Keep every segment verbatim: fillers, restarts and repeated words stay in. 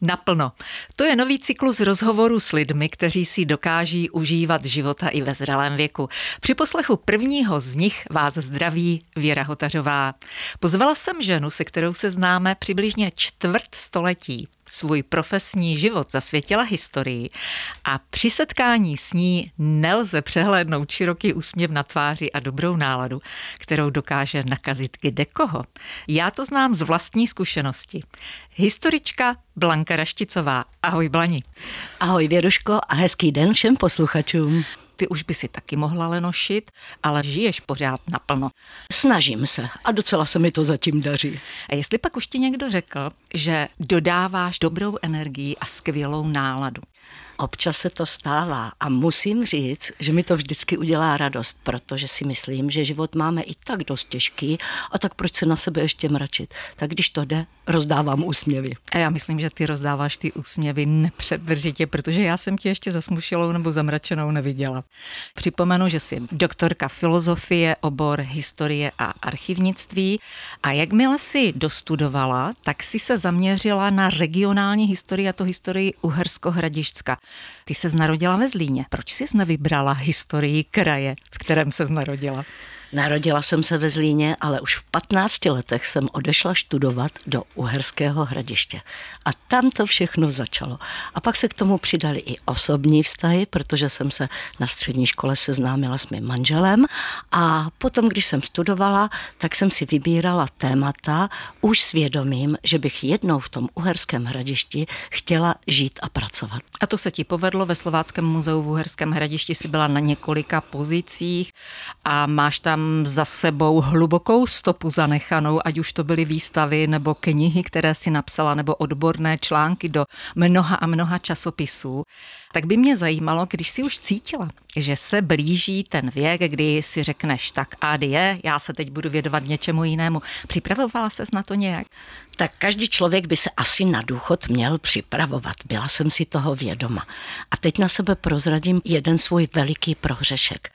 Naplno. To je nový cyklus rozhovorů s lidmi, kteří si dokáží užívat života i ve zralém věku. Při poslechu prvního z nich vás zdraví Věra Hotařová. Pozvala jsem ženu, se kterou se známe přibližně čtvrt století. Svůj profesní život zasvětila historii a při setkání s ní nelze přehlédnout široký úsměv na tváři a dobrou náladu, kterou dokáže nakazit kdekoho. Já to znám z vlastní zkušenosti. Historička Blanka Rašticová. Ahoj, Blani. Ahoj, Věruško, a hezký den všem posluchačům. Ty už by si taky mohla lenošit, ale žiješ pořád naplno. Snažím se a docela se mi to zatím daří. A jestli pak už ti někdo řekl, že dodáváš dobrou energii a skvělou náladu? Občas se to stává a musím říct, že mi to vždycky udělá radost, protože si myslím, že život máme i tak dost těžký, a tak proč se na sebe ještě mračit. Tak když to jde, rozdávám úsměvy. A já myslím, že ty rozdáváš ty úsměvy nepřetržitě, protože já jsem ti ještě zasmušilou nebo zamračenou neviděla. Připomenu, že jsi doktorka filozofie, obor historie a archivnictví, a jakmile si dostudovala, tak si se zaměřila na regionální historii, a to historii Uhersko-Hradišťska. Ty ses narodila ve Zlíně. Proč jsi nevybrala historii kraje, v kterém ses narodila? Narodila jsem se ve Zlíně, ale už v patnácti letech jsem odešla studovat do Uherského Hradiště. A tam to všechno začalo. A pak se k tomu přidali i osobní vztahy, protože jsem se na střední škole seznámila s mým manželem. A potom, když jsem studovala, tak jsem si vybírala témata už s vědomím, že bych jednou v tom Uherském Hradišti chtěla žít a pracovat. A to se ti povedlo. Ve Slováckém muzeu v Uherském Hradišti si byla na několika pozicích a máš tam za sebou hlubokou stopu zanechanou, ať už to byly výstavy nebo knihy, které si napsala, nebo odborné články do mnoha a mnoha časopisů. Tak by mě zajímalo, když si už cítila, že se blíží ten věk, kdy si řekneš tak adie, já se teď budu věnovat něčemu jinému. Připravovala ses na to nějak? Tak každý člověk by se asi na důchod měl připravovat. Byla jsem si toho vědoma. A teď na sebe prozradím jeden svůj veliký prohřešek.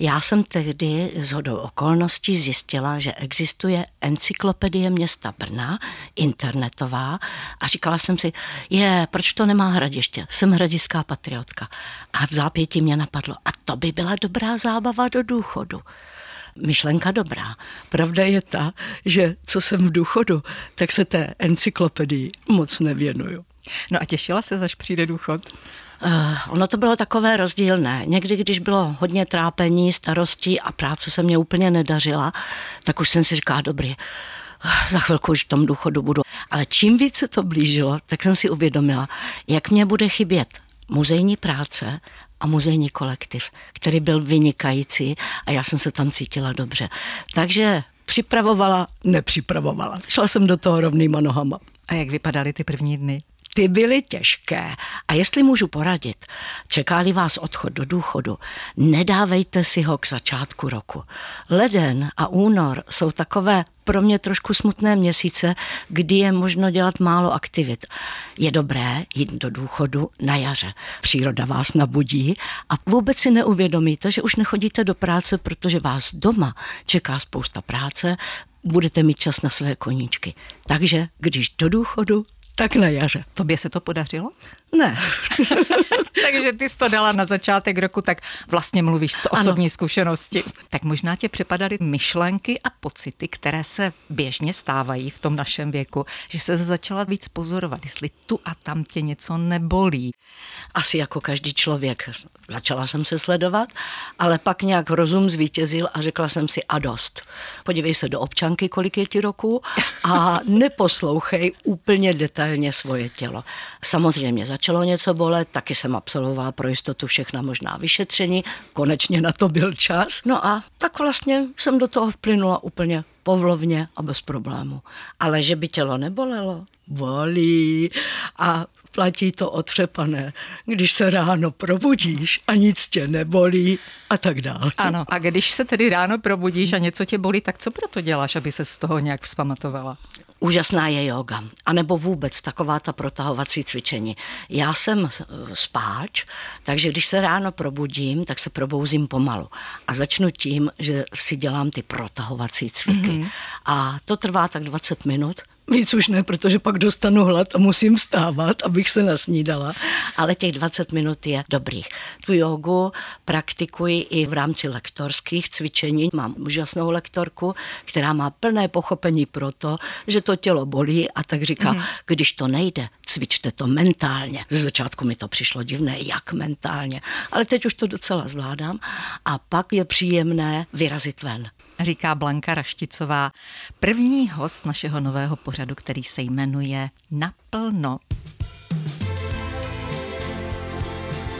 Já jsem tehdy shodou okolností zjistila, že existuje encyklopedie města Brna, internetová, a říkala jsem si, je, proč to nemá Hradiště? Jsem hradická patriotka. A v zápětí mě napadlo, a to by byla dobrá zábava do důchodu. Myšlenka dobrá. Pravda je ta, že co jsem v důchodu, tak se té encyklopedii moc nevěnuju. No a těšila se, až přijde důchod? Uh, ono to bylo takové rozdílné. Někdy, když bylo hodně trápení, starostí a práce se mě úplně nedařila, tak už jsem si říkala, dobrý, za chvilku už v tom důchodu budu. Ale čím víc se to blížilo, tak jsem si uvědomila, jak mě bude chybět muzejní práce a muzejní kolektiv, který byl vynikající a já jsem se tam cítila dobře. Takže připravovala, nepřipravovala. Šla jsem do toho rovnýma nohama. A jak vypadaly ty první dny? Ty byly těžké. A jestli můžu poradit, čeká-li vás odchod do důchodu, nedávejte si ho k začátku roku. Leden a únor jsou takové pro mě trošku smutné měsíce, kdy je možno dělat málo aktivit. Je dobré jít do důchodu na jaře. Příroda vás nabudí a vůbec si neuvědomíte, že už nechodíte do práce, protože vás doma čeká spousta práce, budete mít čas na své koníčky. Takže když do důchodu, tak na jaře. Tobě se to podařilo? Ne. Takže ty jsi to dala na začátek roku, tak vlastně mluvíš z osobní ano. zkušenosti. Tak možná tě přepadaly myšlenky a pocity, které se běžně stávají v tom našem věku, že se začala víc pozorovat, jestli tu a tam tě něco nebolí. Asi jako každý člověk. Začala jsem se sledovat, ale pak nějak rozum zvítězil a řekla jsem si a dost. Podívej se do občanky, kolik je ti roku, a neposlouchej úplně detailně svoje tělo. Samozřejmě začalo něco bolet, taky jsem absolvovala pro jistotu všechna možná vyšetření, konečně na to byl čas. No a tak vlastně jsem do toho vplynula úplně povlovně a bez problému. Ale že by tělo nebolelo, bolí a platí to otřepané, když se ráno probudíš a nic tě nebolí a tak dále. Ano, a když se tedy ráno probudíš a něco tě bolí, tak co proto děláš, aby se z toho nějak vzpamatovala? Úžasná je jóga, anebo vůbec taková ta protahovací cvičení. Já jsem spáč, takže když se ráno probudím, tak se probouzím pomalu. A začnu tím, že si dělám ty protahovací cviky. Mm-hmm. A to trvá tak dvacet minut, Víc už ne, protože pak dostanu hlad a musím vstávat, abych se nasnídala. Ale těch dvacet minut je dobrých. Tu jogu praktikuji i v rámci lektorských cvičení. Mám úžasnou lektorku, která má plné pochopení pro to, že to tělo bolí, a tak říká, mm. když to nejde, cvičte to mentálně. Ze začátku mi to přišlo divné, jak mentálně. Ale teď už to docela zvládám. A pak je příjemné vyrazit ven. Říká Blanka Rašticová, první host našeho nového pořadu, který se jmenuje Naplno.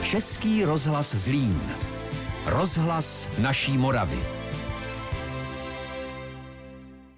Český rozhlas Zlín. Rozhlas naší Moravy.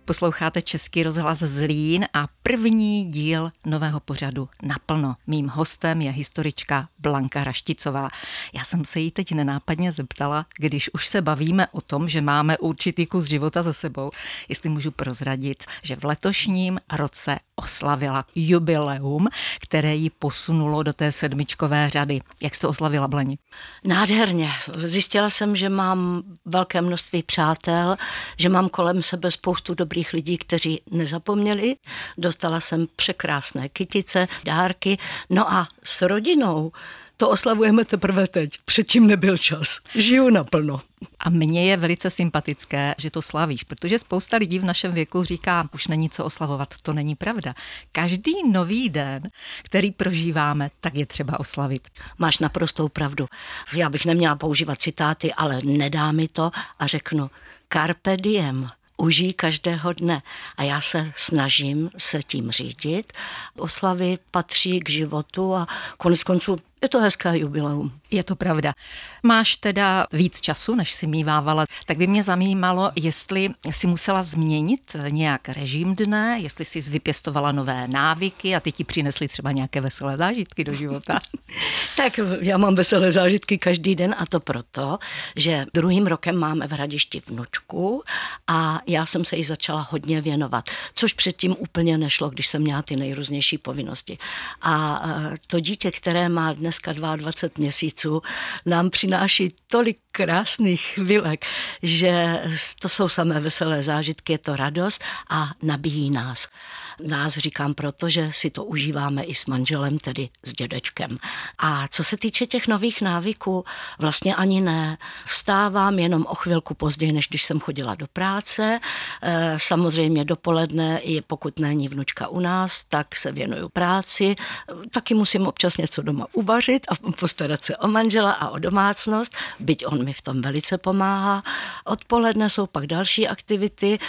Posloucháte Český rozhlas Zlín a první díl nového pořadu Naplno. Mým hostem je historička Blanka Rašticová. Já jsem se jí teď nenápadně zeptala, když už se bavíme o tom, že máme určitý kus života za sebou, jestli můžu prozradit, že v letošním roce oslavila jubileum, které ji posunulo do té sedmičkové řady. Jak jste oslavila, Blani? Nádherně. Zjistila jsem, že mám velké množství přátel, že mám kolem sebe spoustu dobrých lidí, kteří nezapomněli. Dostala jsem překrásné kytice, dárky. No a s rodinou to oslavujeme teprve teď. Předtím nebyl čas. Žiju naplno. A mně je velice sympatické, že to slavíš, protože spousta lidí v našem věku říká, už není co oslavovat, to není pravda. Každý nový den, který prožíváme, tak je třeba oslavit. Máš naprostou pravdu. Já bych neměla používat citáty, ale nedá mi to a řeknu carpe diem. Užij každého dne a já se snažím se tím řídit. Oslavy patří k životu a konec konců je to hezká jubileum. Je to pravda. Máš teda víc času, než si mívávala, tak by mě zajímalo, jestli si musela změnit nějak režim dne, jestli jsi vypěstovala nové návyky a ty ti přinesly třeba nějaké veselé zážitky do života. Tak já mám veselé zážitky každý den a to proto, že druhým rokem máme v Hradišti vnučku a já jsem se jí začala hodně věnovat, což předtím úplně nešlo, když jsem měla ty nejrůznější povinnosti. A to dítě, které má dnes dneska dvacet dva měsíců, nám přináší tolik krásných chvilek, že to jsou samé veselé zážitky, je to radost a nabíjí nás. Nás říkám proto, že si to užíváme i s manželem, tedy s dědečkem. A co se týče těch nových návyků, vlastně ani ne. Vstávám jenom o chvilku později, než když jsem chodila do práce. Samozřejmě dopoledne, i pokud není vnučka u nás, tak se věnuju práci. Taky musím občas něco doma uvařit a postarat se o manžela a o domácnost, byť on mi v tom velice pomáhá. Odpoledne jsou pak další aktivity,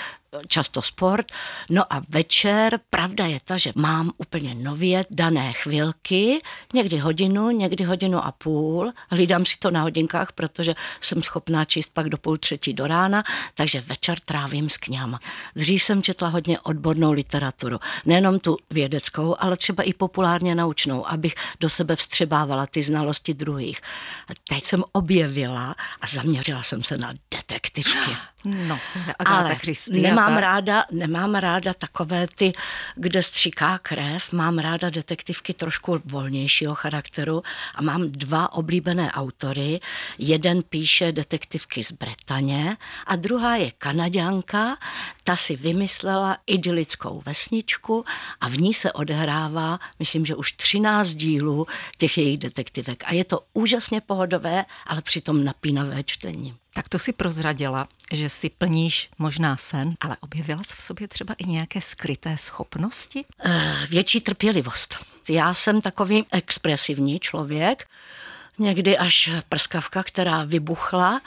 často sport. No a večer, pravda je ta, že mám úplně nově dané chvilky, někdy hodinu, někdy hodinu a půl. Hlídám si to na hodinkách, protože jsem schopná číst pak do půl třetí do rána, takže večer trávím s kněma. Dřív jsem četla hodně odbornou literaturu, nejenom tu vědeckou, ale třeba i populárně naučnou, abych do sebe vstřebávala ty znalosti druhých. A teď jsem objevila a zaměřila jsem se na detektivky. No, ale nemám ráda, nemám ráda takové ty, kde stříká krev, mám ráda detektivky trošku volnějšího charakteru a mám dva oblíbené autory. Jeden píše detektivky z Bretaně a druhá je Kanaďanka, ta si vymyslela idylickou vesničku a v ní se odehrává, myslím, že už třináct dílů těch jejich detektivek a je to úžasně pohodové, ale přitom napínavé čtení. Tak to si prozradila, že si plníš možná sen, ale objevila jsi v sobě třeba i nějaké skryté schopnosti? Větší trpělivost. Já jsem takový expresivní člověk, někdy až prskavka, která vybuchla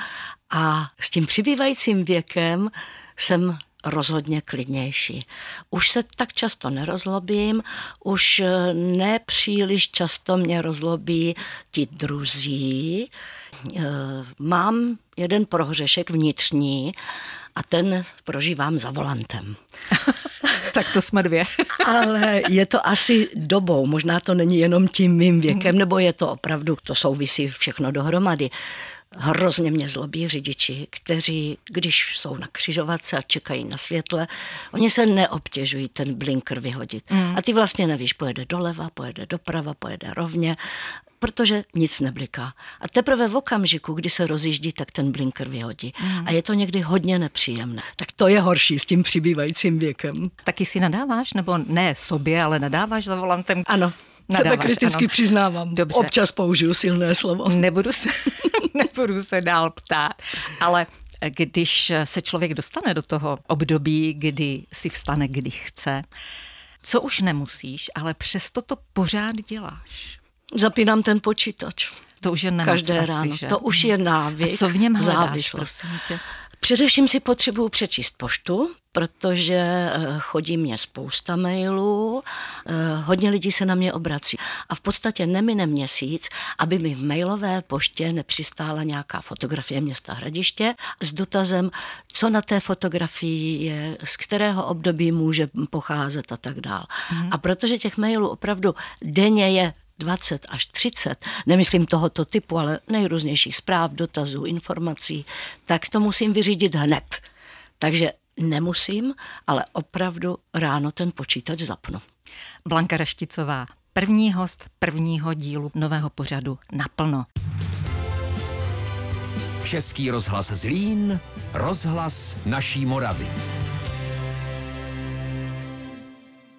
a s tím přibývajícím věkem jsem rozhodně klidnější. Už se tak často nerozlobím, už nepříliš často mě rozlobí ti druzí. Mám jeden prohřešek vnitřní a ten prožívám za volantem. Tak to jsme dvě. Ale je to asi dobou, možná to není jenom tím mým věkem, nebo je to opravdu, to souvisí všechno dohromady. Hrozně mě zlobí řidiči, kteří, když jsou na křižovatce a čekají na světle, oni se neobtěžují ten blinker vyhodit. Mm. A ty vlastně nevíš, pojede doleva, pojede doprava, pojede rovně. protože nic nebliká. A teprve v okamžiku, kdy se rozjíždí, tak ten blinker vyhodí. Mm. A je to někdy hodně nepříjemné. Tak to je horší s tím přibývajícím věkem. Taky si nadáváš, nebo ne sobě, ale nadáváš za volantem? Ano. Nadáváš, sebe kriticky ano. Přiznávám. Dobře. Občas použiju silné slovo. Nebudu se, nebudu se dál ptát, ale když se člověk dostane do toho období, kdy si vstane, kdy chce, co už nemusíš, ale přesto to pořád děláš. Zapínám ten počítač. To už je nemoc každé asi, ráno. Že? To už je návyk. A co v něm hledáš, prosím tě? Především si potřebuju přečíst poštu, protože chodí mě spousta mailů, hodně lidí se na mě obrací a v podstatě nemine měsíc, aby mi v mailové poště nepřistála nějaká fotografie města Hradiště s dotazem, co na té fotografii je, z kterého období může pocházet a tak dál. Mm. A protože těch mailů opravdu denně je dvacet až třicet, nemyslím tohoto typu, ale nejrůznějších zpráv, dotazů, informací, tak to musím vyřídit hned. Takže nemusím, ale opravdu ráno ten počítač zapnu. Blanka Rašticová, první host prvního dílu nového pořadu Naplno. Český rozhlas Zlín, rozhlas naší Moravy.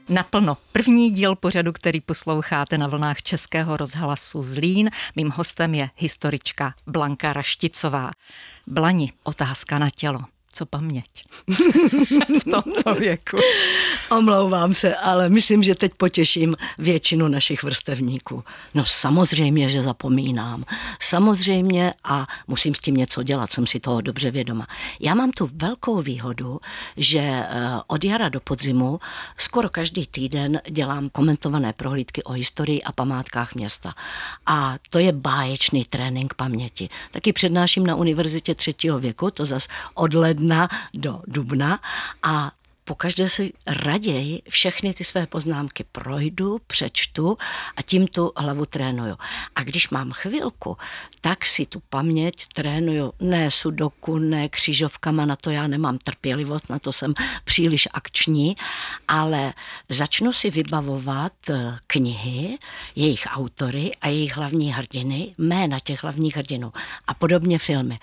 Naplno. První díl pořadu, který posloucháte na vlnách Českého rozhlasu Zlín. Mým hostem je historička Blanka Rašticová. Blani, otázka na tělo. Co paměť v tomto věku? Omlouvám se, ale myslím, že teď potěším většinu našich vrstevníků. No samozřejmě, že zapomínám. Samozřejmě a musím s tím něco dělat, jsem si toho dobře vědoma. Já mám tu velkou výhodu, že od jara do podzimu skoro každý týden dělám komentované prohlídky o historii a památkách města. A to je báječný trénink paměti. Taky přednáším na univerzitě třetího věku, to zas od ledna do dubna a pokaždé si raději všechny ty své poznámky projdu, přečtu a tím tu hlavu trénuju. A když mám chvilku, tak si tu paměť trénuju ne sudoku, ne křížovkama, na to já nemám trpělivost, na to jsem příliš akční, ale začnu si vybavovat knihy, jejich autory a jejich hlavní hrdiny, jména těch hlavních hrdinů a podobně filmy.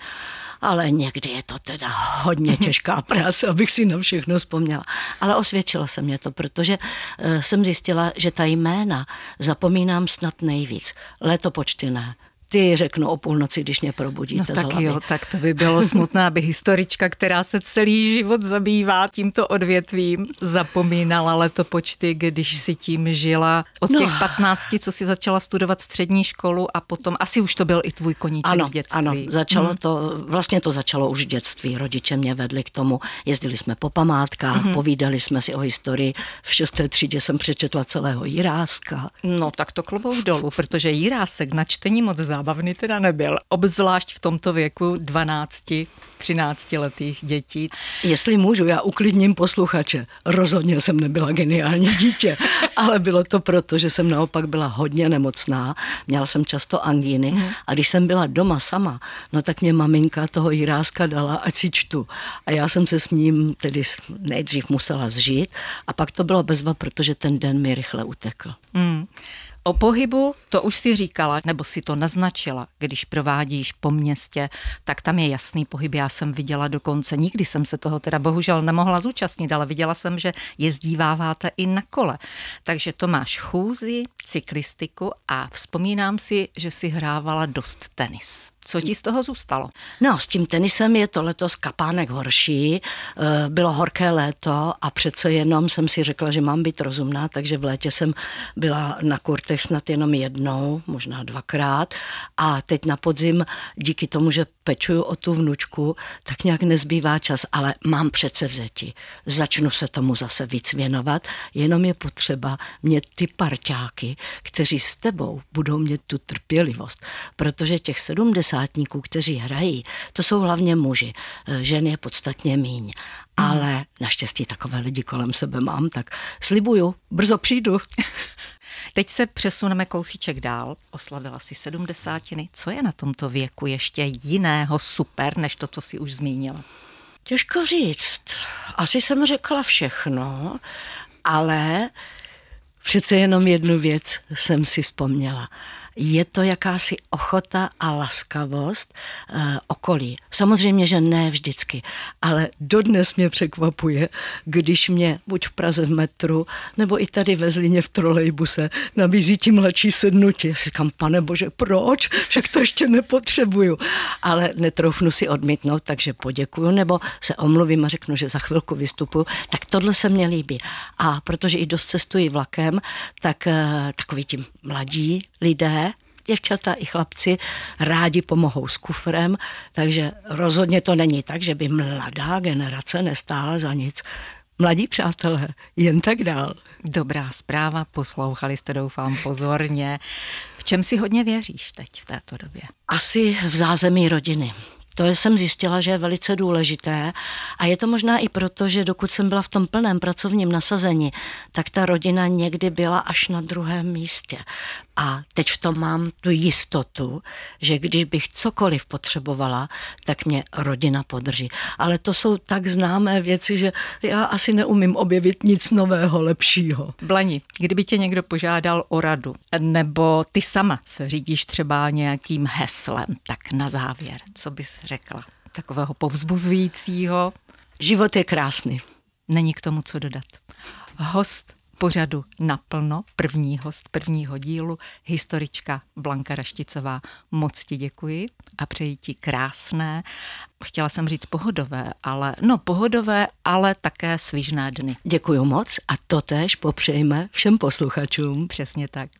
Ale někdy je to teda hodně těžká práce, abych si na všechno vzpomněla. Ale osvědčilo se mě to, protože jsem zjistila, že ta jména zapomínám snad nejvíc. Letopočty ne. Ty řeknu o půlnoci, když mě probudíte. No tak jo, tak to by bylo smutné, aby historička, která se celý život zabývá tímto odvětvím, zapomínala letopočty, když si tím žila. Od no. těch patnácti, co si začala studovat střední školu a potom, asi už to byl i tvůj koníček ano, v dětství. Ano, začalo hmm. to, vlastně to začalo už v dětství. Rodiče mě vedli k tomu, jezdili jsme po památkách, hmm. povídali jsme si o historii. V šesté třídě jsem přečetla celého Jiráska. No tak to klobouk dolů, protože Jirásek na čtení moc zá Bavný teda nebyl, obzvlášť v tomto věku dvanácti, třinácti letých dětí. Jestli můžu, já uklidním posluchače. Rozhodně jsem nebyla geniální dítě, ale bylo to proto, že jsem naopak byla hodně nemocná, měla jsem často angíny mm. a když jsem byla doma sama, no tak mě maminka toho Jiráska dala, ať si čtu. A já jsem se s ním tedy nejdřív musela zžít a pak to bylo bezva, protože ten den mi rychle utekl. Mm. O pohybu, to už si říkala, nebo si to naznačila, když provádíš po městě, tak tam je jasný pohyb. Já jsem viděla dokonce, nikdy jsem se toho teda bohužel nemohla zúčastnit, ale viděla jsem, že jezdíváváte i na kole. Takže to máš chůzi, cyklistiku a vzpomínám si, že si hrávala dost tenis. Co ti z toho zůstalo? No, s tím tenisem je to letos kapánek horší. Bylo horké léto a přece jenom jsem si řekla, že mám být rozumná, takže v létě jsem byla na kurtech snad jenom jednou, možná dvakrát. A teď na podzim, díky tomu, že pečuju o tu vnučku, tak nějak nezbývá čas, ale mám přece vzetí. Začnu se tomu zase víc věnovat, jenom je potřeba mít ty parťáky, kteří s tebou budou mít tu trpělivost, protože těch sedmdesát Sátníků, kteří hrají, to jsou hlavně muži. Žen je podstatně míň. Ale naštěstí takové lidi kolem sebe mám, tak slibuju, brzo přijdu. Teď se přesuneme kousíček dál. Oslavila si sedmdesátiny. Co je na tomto věku ještě jiného super, než to, co si už zmínila? Těžko říct. Asi jsem řekla všechno, ale Přece jenom jednu věc jsem si vzpomněla. Je to jakási ochota a laskavost e, okolí. Samozřejmě, že ne vždycky, ale dodnes mě překvapuje, když mě buď v Praze v metru, nebo i tady ve Zlíně v trolejbuse nabízí ti mladší sednutí. Já si říkám, pane bože, proč? Však to ještě nepotřebuju. Ale netroufnu si odmítnout, takže poděkuju, nebo se omluvím a řeknu, že za chvilku vystupuju. Tak tohle se mně líbí. A protože i dost cestuji vlakem, tak e, takový ti mladí lidé, děvčata i chlapci, rádi pomohou s kufrem, takže rozhodně to není tak, že by mladá generace nestála za nic. Mladí přátelé, jen tak dál. Dobrá zpráva, poslouchali jste, doufám, pozorně. V čem si hodně věříš teď v této době? Asi v zázemí rodiny. To jsem zjistila, že je velice důležité a je to možná i proto, že dokud jsem byla v tom plném pracovním nasazení, tak ta rodina někdy byla až na druhém místě. A teď v tom mám tu jistotu, že když bych cokoliv potřebovala, tak mě rodina podrží. Ale to jsou tak známé věci, že já asi neumím objevit nic nového, lepšího. Blani, kdyby tě někdo požádal o radu, nebo ty sama se řídíš třeba nějakým heslem, tak na závěr, co bys řekla? Takového povzbuzujícího. Život je krásný. Není k tomu co dodat. Host pořadu Naplno, první host prvního dílu, historička Blanka Rašticová. Moc ti děkuji a přeji ti krásné, chtěla jsem říct pohodové, ale no pohodové, ale také svižné dny. Děkuji moc a totéž popřejme všem posluchačům. Přesně tak.